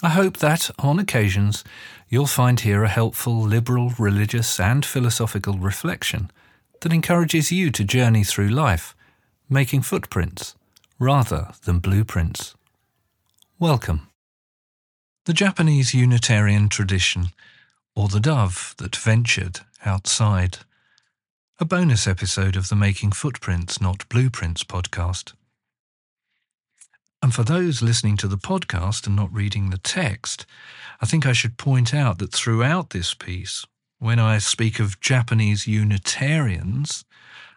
I hope that, on occasions, you'll find here a helpful liberal, religious and philosophical reflection that encourages you to journey through life, making footprints rather than blueprints. Welcome. The Japanese Unitarian tradition, or the dove that ventured outside. A bonus episode of the Making Footprints, Not Blueprints podcast. And for those listening to the podcast and not reading the text, I think I should point out that throughout this piece, when I speak of Japanese Unitarians,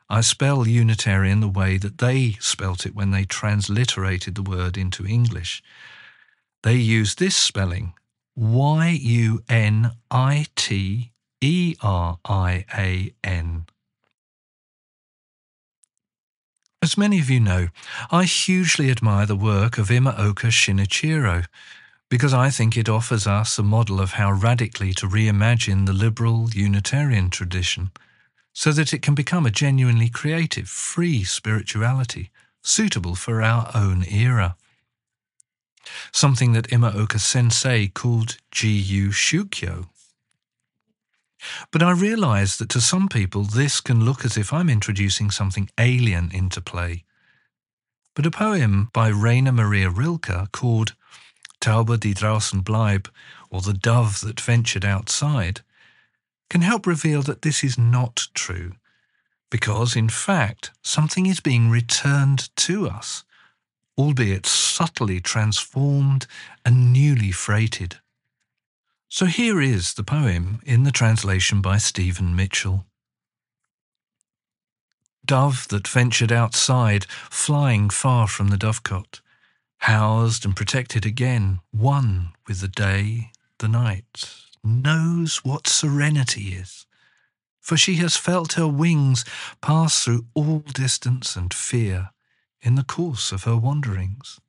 I spell Unitarian the way that they spelt it when they transliterated the word into English. They use this spelling, Yuniterarian. As many of you know, I hugely admire the work of Imaoka Shinichiro because I think it offers us a model of how radically to reimagine the liberal Unitarian tradition so that it can become a genuinely creative, free spirituality suitable for our own era. Something that Imaoka Sensei called Jiyu Shukyo. But I realise that to some people this can look as if I'm introducing something alien into play. But a poem by Rainer Maria Rilke called Tauber die Drausenbleib, or The Dove That Ventured Outside, can help reveal that this is not true, because in fact something is being returned to us, albeit subtly transformed and newly freighted. So here is the poem in the translation by Stephen Mitchell. Dove that ventured outside, flying far from the dovecot, housed and protected again, one with the day, the night, knows what serenity is, for she has felt her wings pass through all distance and fear in the course of her wanderings.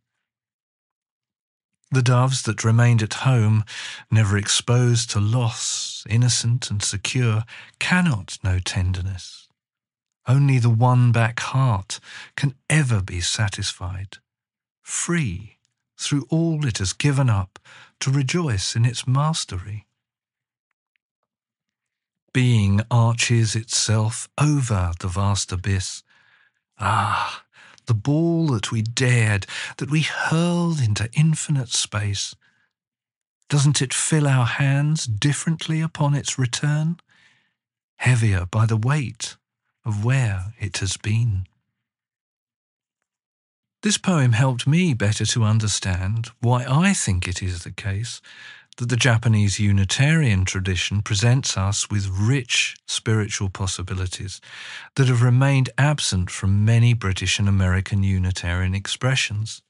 The doves that remained at home, never exposed to loss, innocent and secure, cannot know tenderness. Only the won back heart can ever be satisfied, free through all it has given up to rejoice in its mastery. Being arches itself over the vast abyss. Ah! The ball that we dared, that we hurled into infinite space. Doesn't it fill our hands differently upon its return, heavier by the weight of where it has been? This poem helped me better to understand why I think it is the case that the Japanese Unitarian tradition presents us with rich spiritual possibilities that have remained absent from many British and American Unitarian expressions.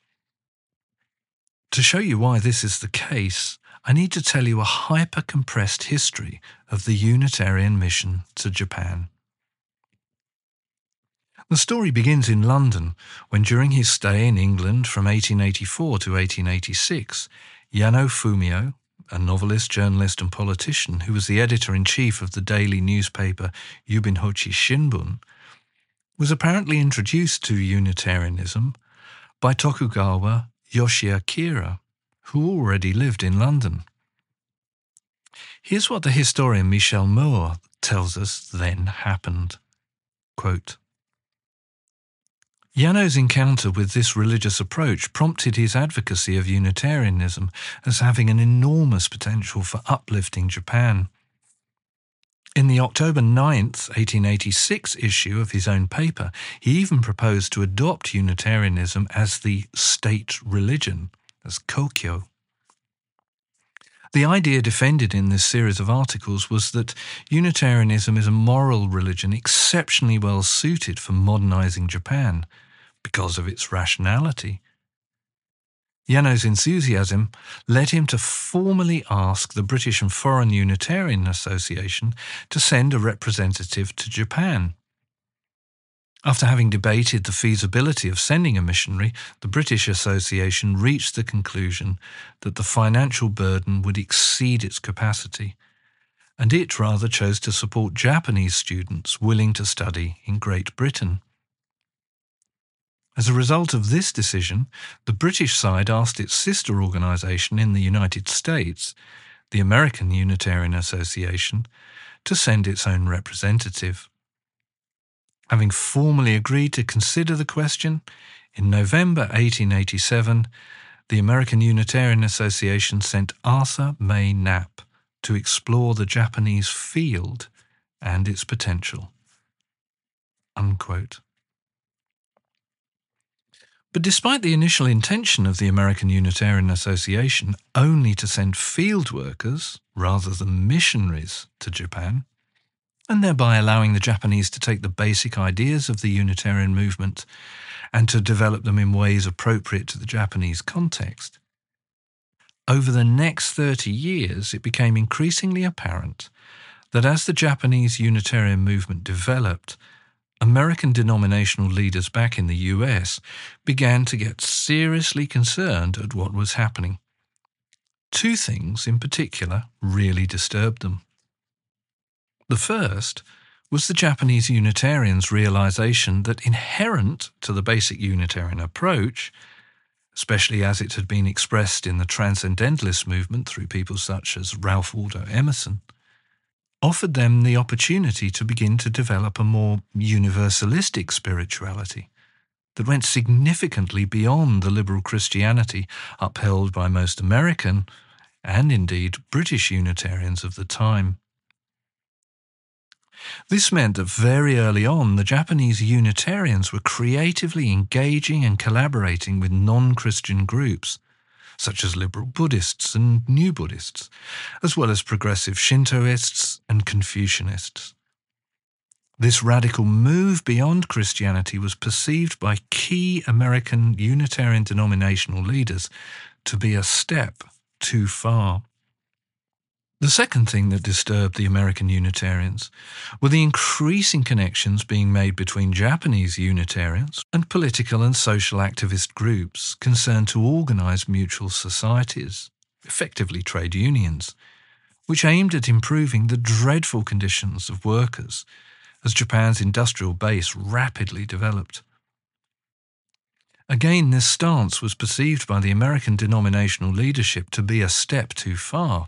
To show you why this is the case, I need to tell you a hyper-compressed history of the Unitarian mission to Japan. The story begins in London, when during his stay in England from 1884 to 1886, Yano Fumio, a novelist, journalist and politician who was the editor-in-chief of the daily newspaper Yubinhochi Shinbun, was apparently introduced to Unitarianism by Tokugawa Yoshiakira, who already lived in London. Here's what the historian Michelle Moore tells us then happened. Quote, Yano's encounter with this religious approach prompted his advocacy of Unitarianism as having an enormous potential for uplifting Japan. In the October 9th, 1886 issue of his own paper, he even proposed to adopt Unitarianism as the state religion, as Kokyo. The idea defended in this series of articles was that Unitarianism is a moral religion exceptionally well suited for modernizing Japan because of its rationality. Yano's enthusiasm led him to formally ask the British and Foreign Unitarian Association to send a representative to Japan. After having debated the feasibility of sending a missionary, the British Association reached the conclusion that the financial burden would exceed its capacity, and it rather chose to support Japanese students willing to study in Great Britain. As a result of this decision, the British side asked its sister organisation in the United States, the American Unitarian Association, to send its own representative. Having formally agreed to consider the question, in November 1887, the American Unitarian Association sent Arthur May Knapp to explore the Japanese field and its potential." Unquote. But despite the initial intention of the American Unitarian Association only to send field workers, rather than missionaries, to Japan, and thereby allowing the Japanese to take the basic ideas of the Unitarian movement and to develop them in ways appropriate to the Japanese context, over the next 30 years it became increasingly apparent that as the Japanese Unitarian movement developed, American denominational leaders back in the US began to get seriously concerned at what was happening. Two things in particular really disturbed them. The first was the Japanese Unitarians' realization that inherent to the basic Unitarian approach, especially as it had been expressed in the Transcendentalist movement through people such as Ralph Waldo Emerson, offered them the opportunity to begin to develop a more universalistic spirituality that went significantly beyond the liberal Christianity upheld by most American and indeed British Unitarians of the time. This meant that very early on the Japanese Unitarians were creatively engaging and collaborating with non-Christian groups, such as liberal Buddhists and new Buddhists, as well as progressive Shintoists and Confucianists. This radical move beyond Christianity was perceived by key American Unitarian denominational leaders to be a step too far. The second thing that disturbed the American Unitarians were the increasing connections being made between Japanese Unitarians and political and social activist groups concerned to organise mutual societies, effectively trade unions, which aimed at improving the dreadful conditions of workers as Japan's industrial base rapidly developed. Again, this stance was perceived by the American denominational leadership to be a step too far.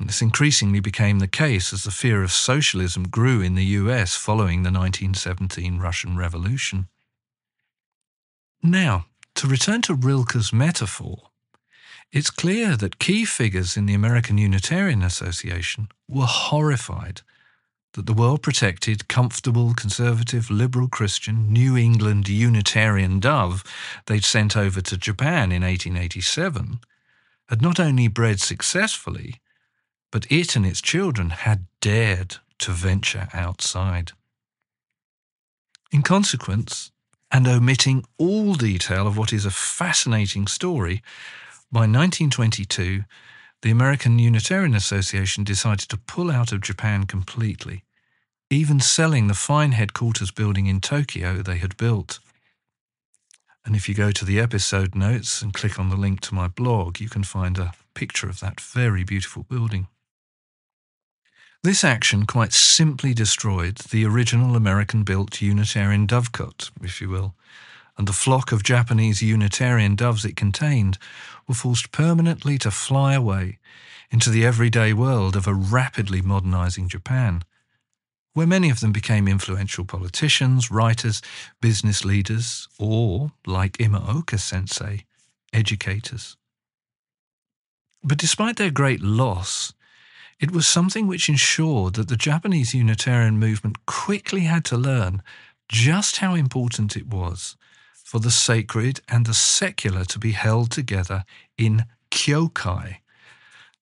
This increasingly became the case as the fear of socialism grew in the US following the 1917 Russian Revolution. Now, to return to Rilke's metaphor, it's clear that key figures in the American Unitarian Association were horrified that the well-protected, comfortable, conservative, liberal Christian, New England Unitarian dove they'd sent over to Japan in 1887 had not only bred successfully, but it and its children had dared to venture outside. In consequence, and omitting all detail of what is a fascinating story, by 1922, the American Unitarian Association decided to pull out of Japan completely, even selling the fine headquarters building in Tokyo they had built. And if you go to the episode notes and click on the link to my blog, you can find a picture of that very beautiful building. This action quite simply destroyed the original American-built Unitarian dovecot, if you will, and the flock of Japanese Unitarian doves it contained were forced permanently to fly away into the everyday world of a rapidly modernizing Japan, where many of them became influential politicians, writers, business leaders, or, like Imaoka Sensei, educators. But despite their great loss, it was something which ensured that the Japanese Unitarian movement quickly had to learn just how important it was for the sacred and the secular to be held together in kyokai,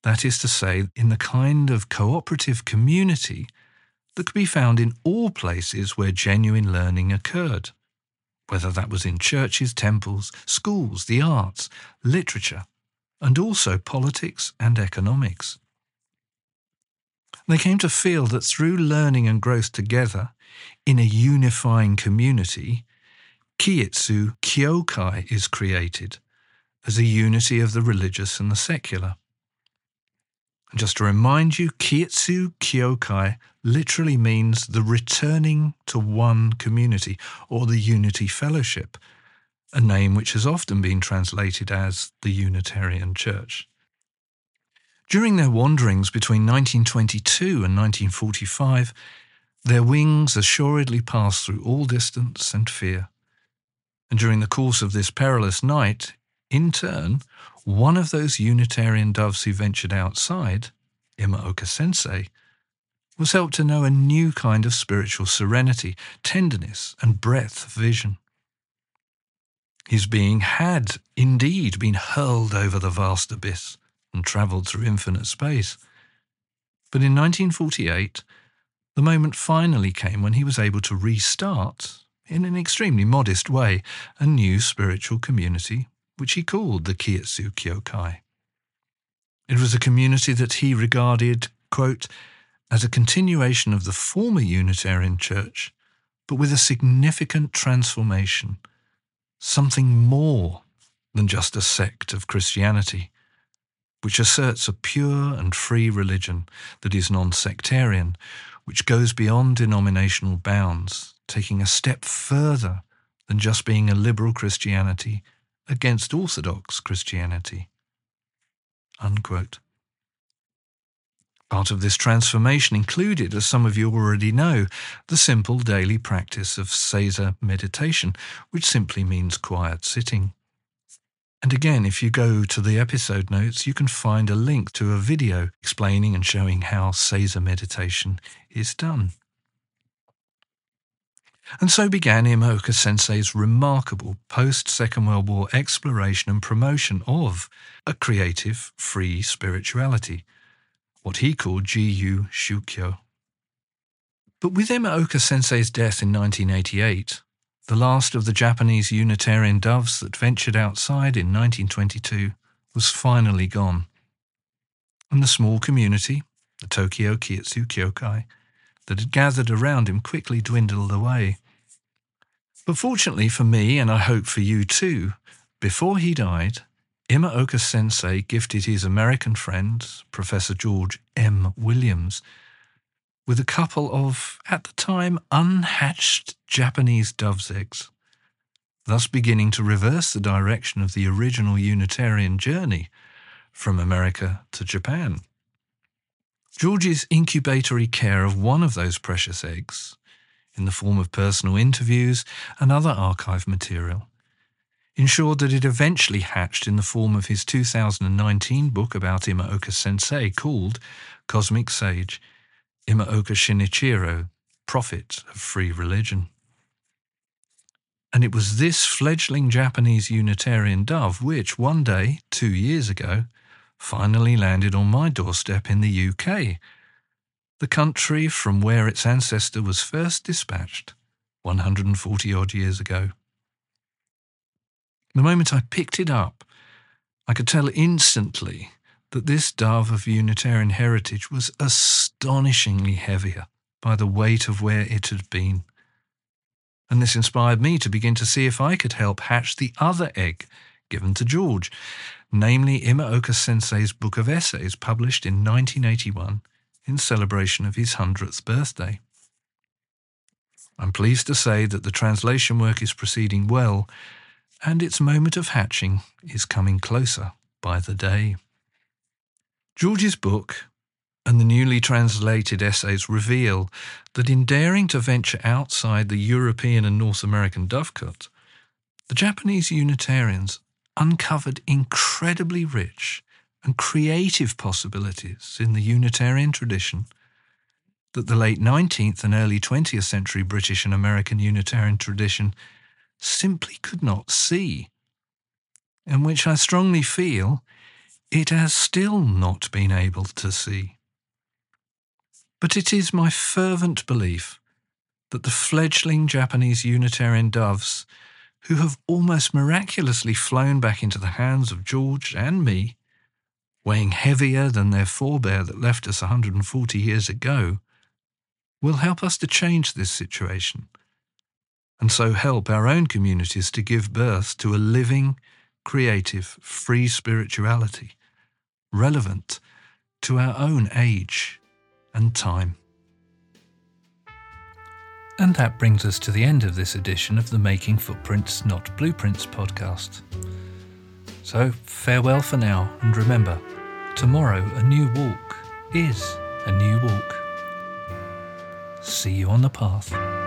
that is to say, in the kind of cooperative community that could be found in all places where genuine learning occurred, whether that was in churches, temples, schools, the arts, literature, and also politics and economics. They came to feel that through learning and growth together, in a unifying community, Kiitsu Kyokai is created as a unity of the religious and the secular. And just to remind you, Kiitsu Kyokai literally means the returning to one community, or the unity fellowship, a name which has often been translated as the Unitarian Church. During their wanderings between 1922 and 1945, their wings assuredly passed through all distance and fear. And during the course of this perilous night, in turn, one of those Unitarian doves who ventured outside, Imaoka Sensei, was helped to know a new kind of spiritual serenity, tenderness, and breadth of vision. His being had indeed been hurled over the vast abyss and travelled through infinite space. But in 1948, the moment finally came when he was able to restart, in an extremely modest way, a new spiritual community, which he called the Kiitsu Kyokai. It was a community that he regarded, quote, as a continuation of the former Unitarian Church, but with a significant transformation, something more than just a sect of Christianity, which asserts a pure and free religion that is non-sectarian, which goes beyond denominational bounds, taking a step further than just being a liberal Christianity against Orthodox Christianity. Unquote. Part of this transformation included, as some of you already know, the simple daily practice of Seiza meditation, which simply means quiet sitting. And again, if you go to the episode notes, you can find a link to a video explaining and showing how Seiza meditation is done. And so began Imaoka Sensei's remarkable post-Second World War exploration and promotion of a creative, free spirituality, what he called Jiyu Shukyo. But with Imaoka Sensei's death in 1988, the last of the Japanese Unitarian doves that ventured outside in 1922 was finally gone. And the small community, the Tokyo Kiitsu Kyokai, that had gathered around him quickly dwindled away. But fortunately for me, and I hope for you too, before he died, Imaoka Sensei gifted his American friend, Professor George M. Williams, with a couple of, at the time, unhatched Japanese dove's eggs, thus beginning to reverse the direction of the original Unitarian journey from America to Japan. George's incubatory care of one of those precious eggs, in the form of personal interviews and other archive material, ensured that it eventually hatched in the form of his 2019 book about Imaoka Sensei called Cosmic Sage, Imaoka Shinichiro, Prophet of Free Religion. And it was this fledgling Japanese Unitarian dove which one day, 2 years ago, finally landed on my doorstep in the UK, the country from where its ancestor was first dispatched 140-odd years ago. The moment I picked it up, I could tell instantly that this dove of Unitarian heritage was astonishingly heavier by the weight of where it had been. And this inspired me to begin to see if I could help hatch the other egg given to George, namely Imaoka Sensei's book of essays published in 1981 in celebration of his 100th birthday. I'm pleased to say that the translation work is proceeding well, and its moment of hatching is coming closer by the day. George's book and the newly translated essays reveal that in daring to venture outside the European and North American dovecote, the Japanese Unitarians uncovered incredibly rich and creative possibilities in the Unitarian tradition that the late 19th and early 20th century British and American Unitarian tradition simply could not see, and which I strongly feel it has still not been able to see. But it is my fervent belief that the fledgling Japanese Unitarian doves who have almost miraculously flown back into the hands of George and me, weighing heavier than their forebear that left us 140 years ago, will help us to change this situation, and so help our own communities to give birth to a living, creative, free spirituality, relevant to our own age and time. And that brings us to the end of this edition of the Making Footprints, Not Blueprints podcast. So farewell for now, and remember, tomorrow a new walk is a new walk. See you on the path.